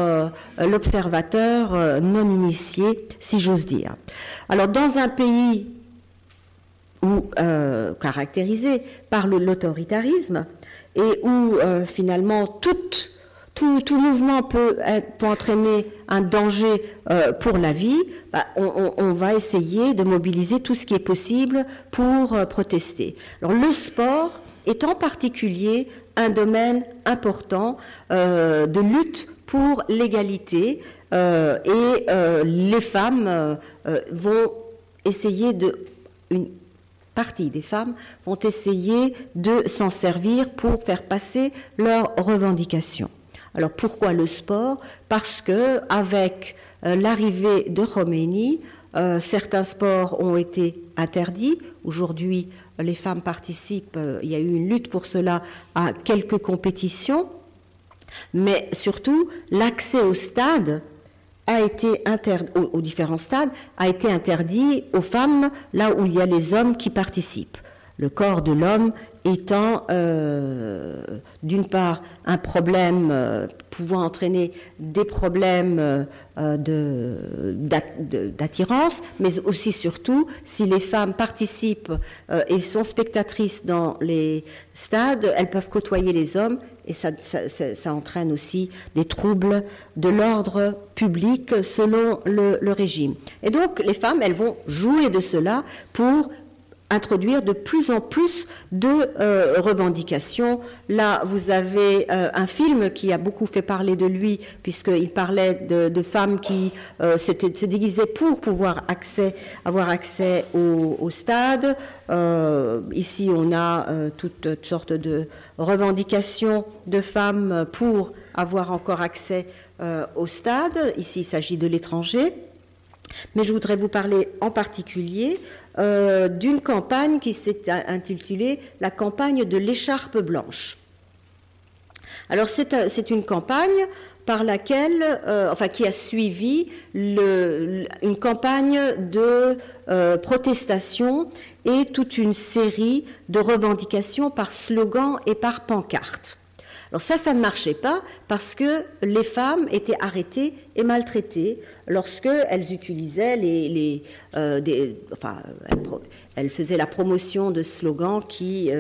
l'observateur non initié, si j'ose dire. Alors, dans un pays où, caractérisé par l'autoritarisme et où, finalement, tout mouvement peut entraîner un danger pour la vie, on va essayer de mobiliser tout ce qui est possible pour protester. Alors, le sport est en particulier un domaine important de lutte pour l'égalité, et les femmes vont essayer une partie des femmes vont essayer de s'en servir pour faire passer leurs revendications. Alors pourquoi le sport ? Parce que avec l'arrivée de Khomeini, certains sports ont été interdits. Aujourd'hui, les femmes participent, il y a eu une lutte pour cela à quelques compétitions, mais surtout l'accès au stade a été aux différents stades a été interdit aux femmes là où il y a les hommes qui participent. Le corps de l'homme étant d'une part un problème pouvant entraîner des problèmes d'attirance, mais aussi surtout si les femmes participent et sont spectatrices dans les stades, elles peuvent côtoyer les hommes et ça entraîne aussi des troubles de l'ordre public selon le régime. Et donc les femmes, elles vont jouer de cela pour introduire de plus en plus de revendications. Là, vous avez un film qui a beaucoup fait parler de lui, puisqu'il parlait de femmes qui se déguisaient pour pouvoir avoir accès au stade. Ici, on a toutes sortes de revendications de femmes pour avoir encore accès au stade. Ici, il s'agit de l'étranger. Mais je voudrais vous parler en particulier d'une campagne qui s'est intitulée « La campagne de l'écharpe blanche ». Alors c'est une campagne par laquelle, qui a suivi une campagne de protestation et toute une série de revendications par slogan et par pancarte. Alors ça ne marchait pas parce que les femmes étaient arrêtées et maltraitées lorsqu'elles utilisaient elles faisaient la promotion de slogans qui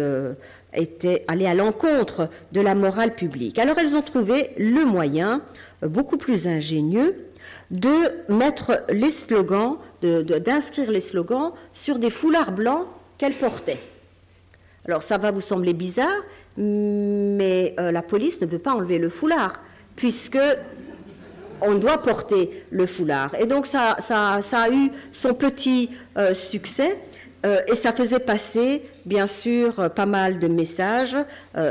allaient à l'encontre de la morale publique. Alors elles ont trouvé le moyen, beaucoup plus ingénieux, de mettre les slogans, d'inscrire les slogans sur des foulards blancs qu'elles portaient. Alors ça va vous sembler bizarre, mais la police ne peut pas enlever le foulard, puisque on doit porter le foulard. Et donc ça a eu son petit succès, et ça faisait passer, bien sûr, pas mal de messages,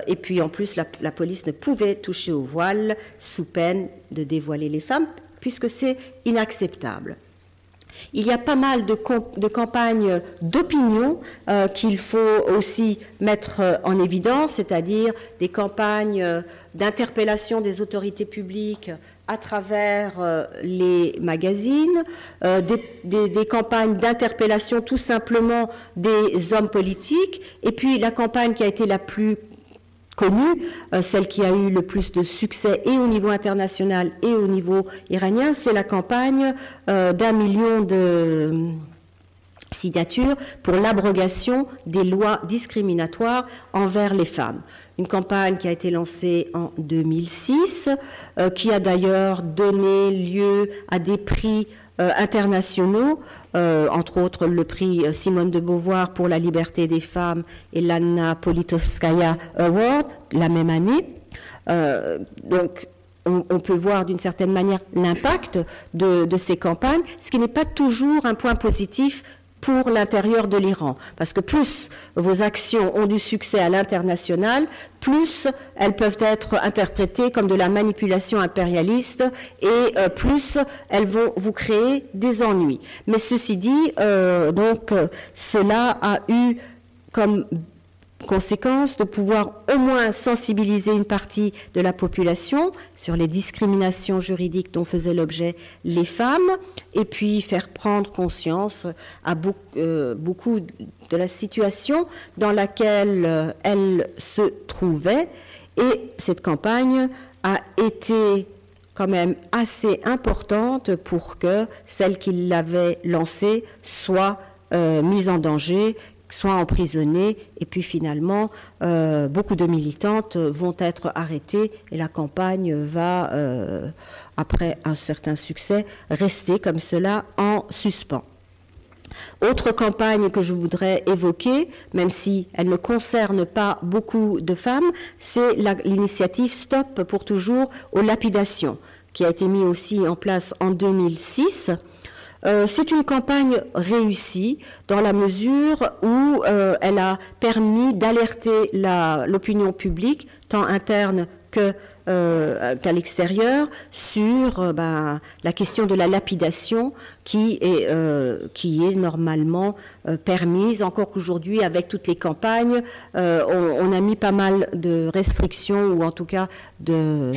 et puis en plus la police ne pouvait toucher au voile sous peine de dévoiler les femmes, puisque c'est inacceptable. Il y a pas mal de campagnes d'opinion qu'il faut aussi mettre en évidence, c'est-à-dire des campagnes d'interpellation des autorités publiques à travers les magazines, des campagnes d'interpellation tout simplement des hommes politiques, et puis la campagne qui a été la plus connue, celle qui a eu le plus de succès et au niveau international et au niveau iranien, c'est la campagne d'1 million de signatures pour l'abrogation des lois discriminatoires envers les femmes. Une campagne qui a été lancée en 2006, qui a d'ailleurs donné lieu à des prix internationaux, entre autres le prix Simone de Beauvoir pour la liberté des femmes et l'Anna Politkovskaya Award la même année. Donc on peut voir d'une certaine manière l'impact de ces campagnes, ce qui n'est pas toujours un point positif pour l'intérieur de l'Iran, parce que plus vos actions ont du succès à l'international, plus elles peuvent être interprétées comme de la manipulation impérialiste et plus elles vont vous créer des ennuis. Mais ceci dit, cela a eu comme conséquence de pouvoir au moins sensibiliser une partie de la population sur les discriminations juridiques dont faisaient l'objet les femmes, et puis faire prendre conscience à beaucoup de la situation dans laquelle elles se trouvaient. Et cette campagne a été quand même assez importante pour que celle qui l'avait lancée soit mise en danger, soit emprisonnées, et puis finalement, beaucoup de militantes vont être arrêtées, et la campagne va, après un certain succès, rester comme cela en suspens. Autre campagne que je voudrais évoquer, même si elle ne concerne pas beaucoup de femmes, c'est l'initiative Stop pour toujours aux lapidations, qui a été mise aussi en place en 2006. C'est une campagne réussie dans la mesure où elle a permis d'alerter l'opinion publique, tant interne qu'à l'extérieur, sur la question de la lapidation qui est normalement permise. Encore qu'aujourd'hui, avec toutes les campagnes, on a mis pas mal de restrictions, ou en tout cas de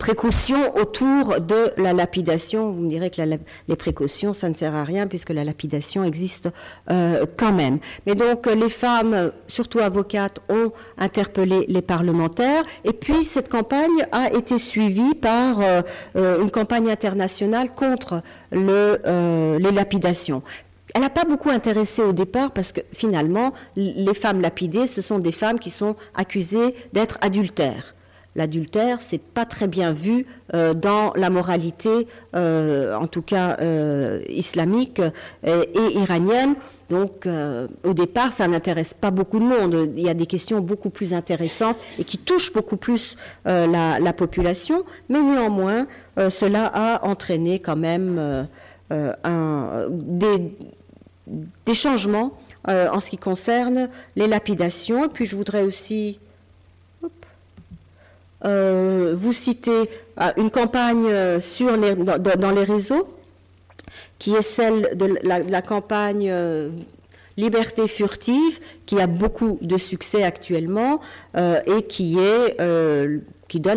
précautions autour de la lapidation. Vous me direz que les précautions, ça ne sert à rien puisque la lapidation existe quand même. Mais donc les femmes, surtout avocates, ont interpellé les parlementaires, et puis cette campagne a été suivie par une campagne internationale contre les lapidations. Elle n'a pas beaucoup intéressé au départ parce que finalement les femmes lapidées, ce sont des femmes qui sont accusées d'être adultères. l'adultère, c'est pas très bien vu dans la moralité, en tout cas islamique et iranienne. Donc, au départ, ça n'intéresse pas beaucoup de monde. Il y a des questions beaucoup plus intéressantes et qui touchent beaucoup plus la population. Mais néanmoins, cela a entraîné quand même des changements en ce qui concerne les lapidations. Et puis, je voudrais aussi vous citer une campagne dans les réseaux, qui est celle de la campagne Liberté furtive, qui a beaucoup de succès actuellement et qui donne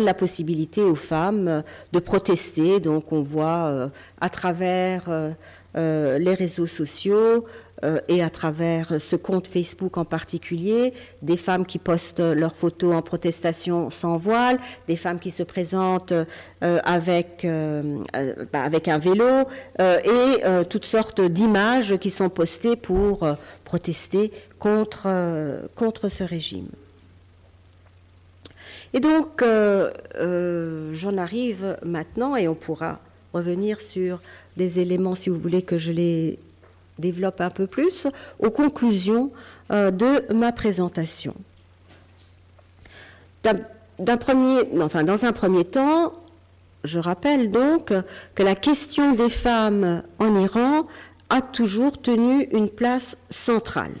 la possibilité aux femmes de protester. Donc on voit à travers les réseaux sociaux et à travers ce compte Facebook en particulier, des femmes qui postent leurs photos en protestation sans voile, des femmes qui se présentent avec un vélo et toutes sortes d'images qui sont postées pour protester contre ce régime. Et donc, j'en arrive maintenant, et on pourra revenir sur des éléments, si vous voulez, que je les développe un peu plus, aux conclusions de ma présentation. Dans un premier temps, je rappelle donc que la question des femmes en Iran a toujours tenu une place centrale.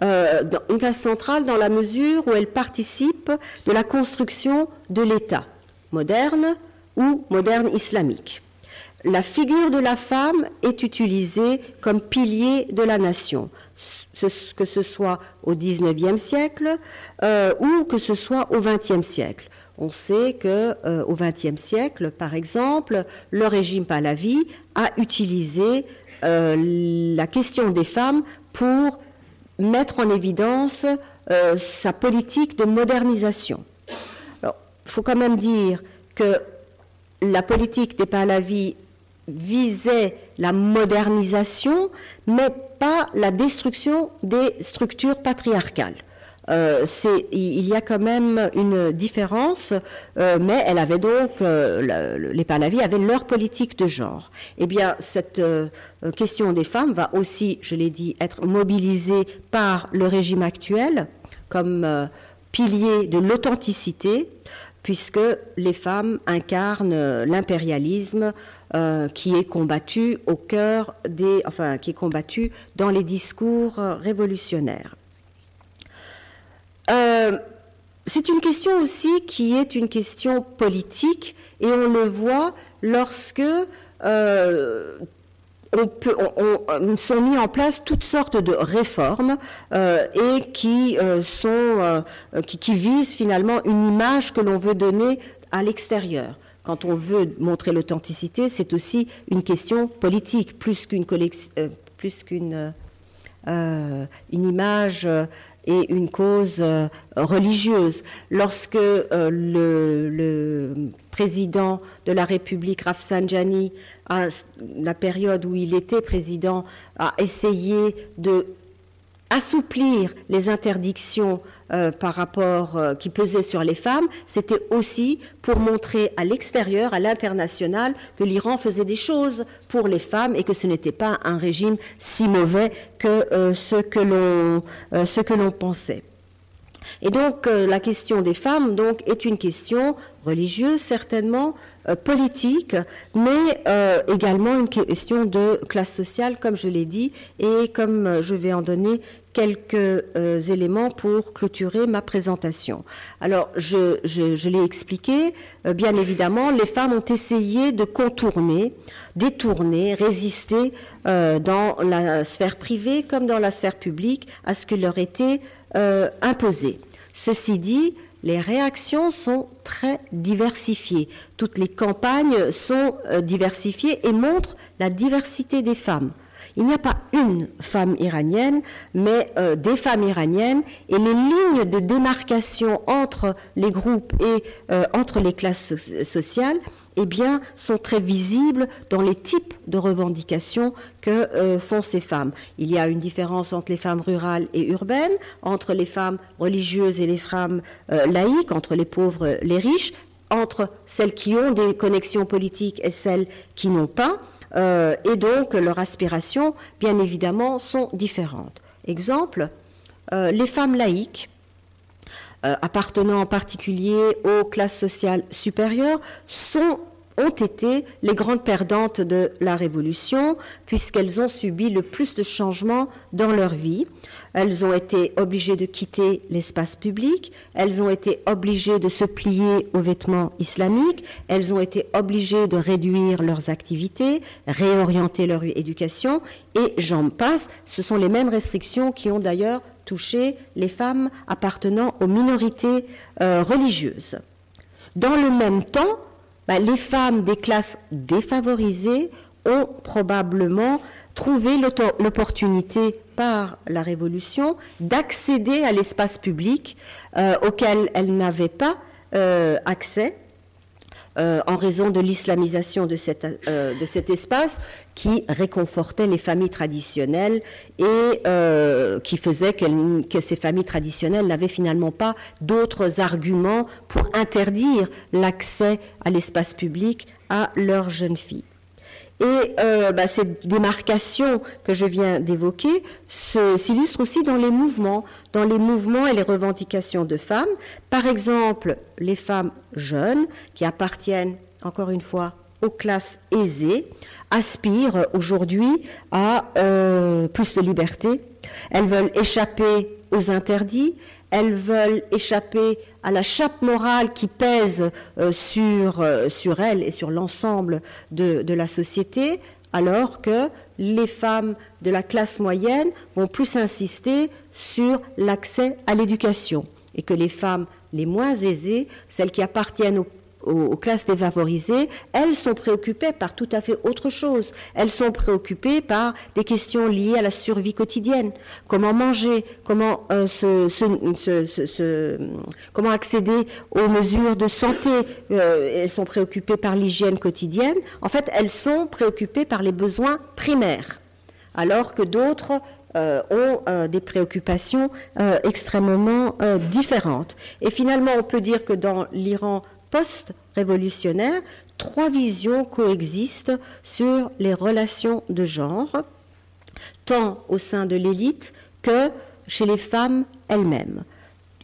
Une place centrale dans la mesure où elles participent de la construction de l'État moderne ou moderne islamique. La figure de la femme est utilisée comme pilier de la nation, que ce soit au XIXe siècle ou que ce soit au XXe siècle. On sait que au XXe siècle, par exemple, le régime Pahlavi a utilisé la question des femmes pour mettre en évidence sa politique de modernisation. Alors, faut quand même dire que la politique des Pahlavis visait la modernisation, mais pas la destruction des structures patriarcales. Il y a quand même une différence, mais elle avait donc, les Pahlavis avaient leur politique de genre. Eh bien, cette question des femmes va aussi, je l'ai dit, être mobilisée par le régime actuel comme pilier de l'authenticité, puisque les femmes incarnent l'impérialisme qui est combattu qui est combattu dans les discours révolutionnaires. C'est une question aussi qui est une question politique, et on le voit lorsque sont mis en place toutes sortes de réformes et qui visent finalement une image que l'on veut donner à l'extérieur. Quand on veut montrer l'authenticité, c'est aussi une question politique, plus qu'une image et une cause religieuse. Lorsque le président de la République, Rafsanjani, à la période où il était président, a essayé d'assouplir les interdictions par rapport qui pesaient sur les femmes, c'était aussi pour montrer à l'extérieur, à l'international, que l'Iran faisait des choses pour les femmes et que ce n'était pas un régime si mauvais que ce que l'on pensait. Et donc la question des femmes donc est une question religieuse, certainement politique, mais également une question de classe sociale, comme je l'ai dit, et comme je vais en donner quelques éléments pour clôturer ma présentation. Alors, je l'ai expliqué, bien évidemment, les femmes ont essayé de contourner, détourner, résister dans la sphère privée comme dans la sphère publique à ce qui leur était imposé. Ceci dit, les réactions sont très diversifiées. Toutes les campagnes sont diversifiées et montrent la diversité des femmes. Il n'y a pas une femme iranienne, mais des femmes iraniennes, et les lignes de démarcation entre les groupes et entre les classes sociales, eh bien, sont très visibles dans les types de revendications que font ces femmes. Il y a une différence entre les femmes rurales et urbaines, entre les femmes religieuses et les femmes laïques, entre les pauvres et les riches, entre celles qui ont des connexions politiques et celles qui n'ont pas, et donc leurs aspirations, bien évidemment, sont différentes. Exemple, les femmes laïques, appartenant en particulier aux classes sociales supérieures, ont été les grandes perdantes de la Révolution, puisqu'elles ont subi le plus de changements dans leur vie. Elles ont été obligées de quitter l'espace public, elles ont été obligées de se plier aux vêtements islamiques, elles ont été obligées de réduire leurs activités, réorienter leur éducation, et j'en passe. Ce sont les mêmes restrictions qui ont d'ailleurs touché les femmes appartenant aux minorités religieuses. Dans le même temps, les femmes des classes défavorisées ont probablement trouvé l'opportunité par la Révolution d'accéder à l'espace public auquel elles n'avaient pas accès en raison de l'islamisation de cet espace qui réconfortait les familles traditionnelles et qui faisait que ces familles traditionnelles n'avaient finalement pas d'autres arguments pour interdire l'accès à l'espace public à leurs jeunes filles. Et cette démarcation que je viens d'évoquer s'illustre aussi dans les mouvements et les revendications de femmes. Par exemple, les femmes jeunes qui appartiennent, encore une fois, aux classes aisées, aspirent aujourd'hui à plus de liberté. Elles veulent échapper aux interdits, elles veulent échapper à la chape morale qui pèse sur elles et sur l'ensemble de la société, alors que les femmes de la classe moyenne vont plus insister sur l'accès à l'éducation, et que les femmes les moins aisées, celles qui appartiennent aux classes défavorisées, elles sont préoccupées par tout à fait autre chose. Elles sont préoccupées par des questions liées à la survie quotidienne. Comment manger, comment accéder aux mesures de santé. Elles sont préoccupées par l'hygiène quotidienne. En fait, elles sont préoccupées par les besoins primaires, alors que d'autres ont des préoccupations extrêmement différentes. Et finalement, on peut dire que dans l'Iran post-révolutionnaire, trois visions coexistent sur les relations de genre, tant au sein de l'élite que chez les femmes elles-mêmes.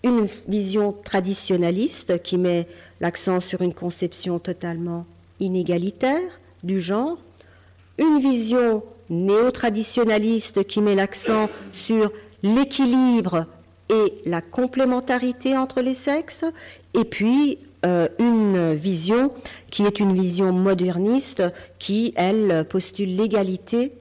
Une vision traditionnaliste qui met l'accent sur une conception totalement inégalitaire du genre, une vision néo-traditionnaliste qui met l'accent sur l'équilibre et la complémentarité entre les sexes, et puis une vision qui est une vision moderniste qui, elle, postule l'égalité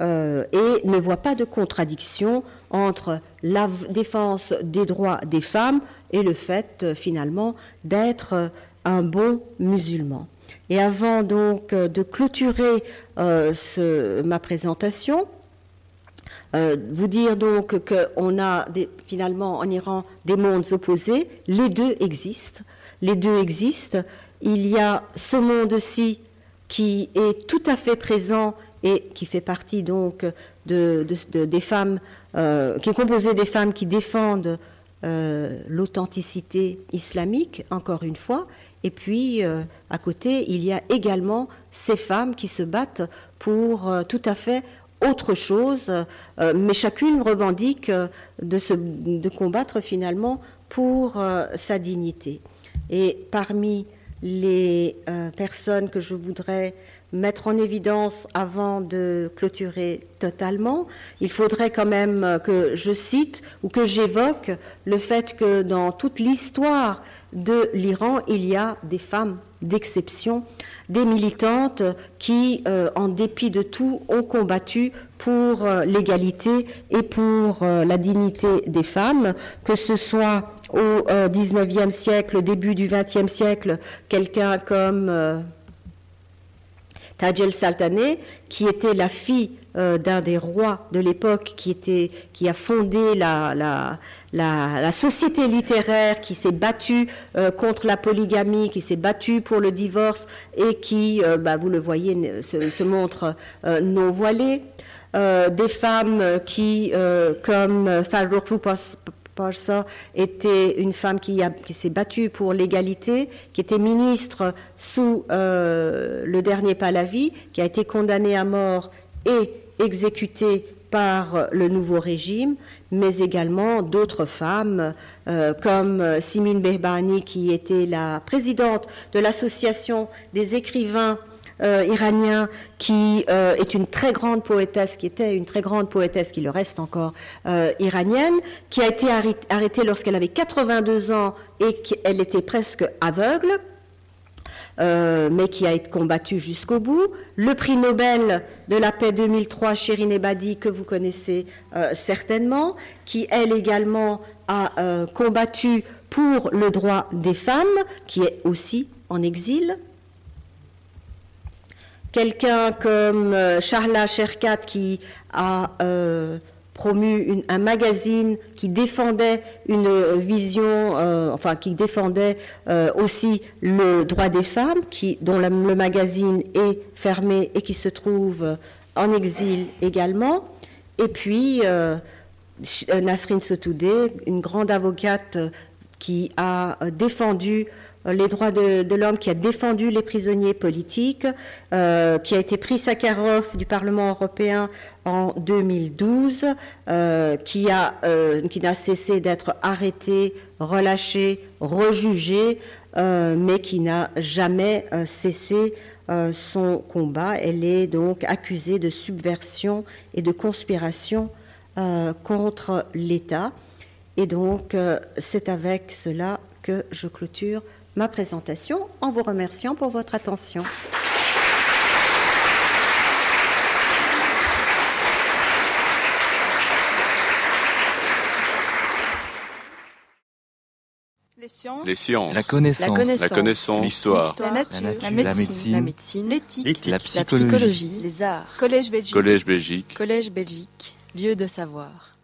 et ne voit pas de contradiction entre la défense des droits des femmes et le fait, finalement, d'être un bon musulman. Et avant donc de clôturer ma présentation, vous dire donc qu'on a finalement en Iran des mondes opposés. Les deux existent. Il y a ce monde-ci qui est tout à fait présent et qui fait partie donc des femmes, qui est composé des femmes qui défendent l'authenticité islamique, encore une fois. Et puis, à côté, il y a également ces femmes qui se battent pour tout à fait autre chose, mais chacune revendique de combattre finalement pour sa dignité. Et parmi les personnes que je voudrais mettre en évidence avant de clôturer totalement, il faudrait quand même que je cite ou que j'évoque le fait que dans toute l'histoire de l'Iran, il y a des femmes d'exception, des militantes qui, en dépit de tout, ont combattu pour l'égalité et pour la dignité des femmes, que ce soit au XIXe siècle, début du XXe siècle, quelqu'un comme Tajel Saltane, qui était la fille d'un des rois de l'époque qui a fondé la société littéraire, qui s'est battue contre la polygamie, qui s'est battue pour le divorce et qui, vous le voyez, se montre non voilée. Des femmes qui, comme Farrokroupas Parsa, était une femme qui s'est battue pour l'égalité, qui était ministre sous le dernier Pahlavi, qui a été condamnée à mort et exécutée par le nouveau régime, mais également d'autres femmes comme Simine Behbani, qui était la présidente de l'association des écrivains iranienne, qui est une très grande poétesse, qui était une très grande poétesse, qui le reste encore iranienne, qui a été arrêtée lorsqu'elle avait 82 ans et qu'elle était presque aveugle, mais qui a été combattue jusqu'au bout. Le prix Nobel de la paix 2003, Shirin Ebadi, que vous connaissez certainement, qui elle également a combattu pour le droit des femmes, qui est aussi en exil. Quelqu'un comme Shahla Sherkat, qui a promu un magazine qui défendait une vision, qui défendait aussi le droit des femmes, dont le magazine est fermé et qui se trouve en exil également. Et puis Nasrin Sotoudé, une grande avocate qui a défendu les droits de l'homme, qui a défendu les prisonniers politiques, qui a été prix Sakharov du Parlement européen en 2012, qui n'a cessé d'être arrêté, relâché, rejugé, mais qui n'a jamais cessé son combat. Elle est donc accusée de subversion et de conspiration contre l'État. Et donc, c'est avec cela que je clôture ma présentation en vous remerciant pour votre attention. Les sciences, la connaissance, l'histoire, la nature, la médecine, l'éthique, la psychologie, les arts, Collège Belgique, lieu de savoir.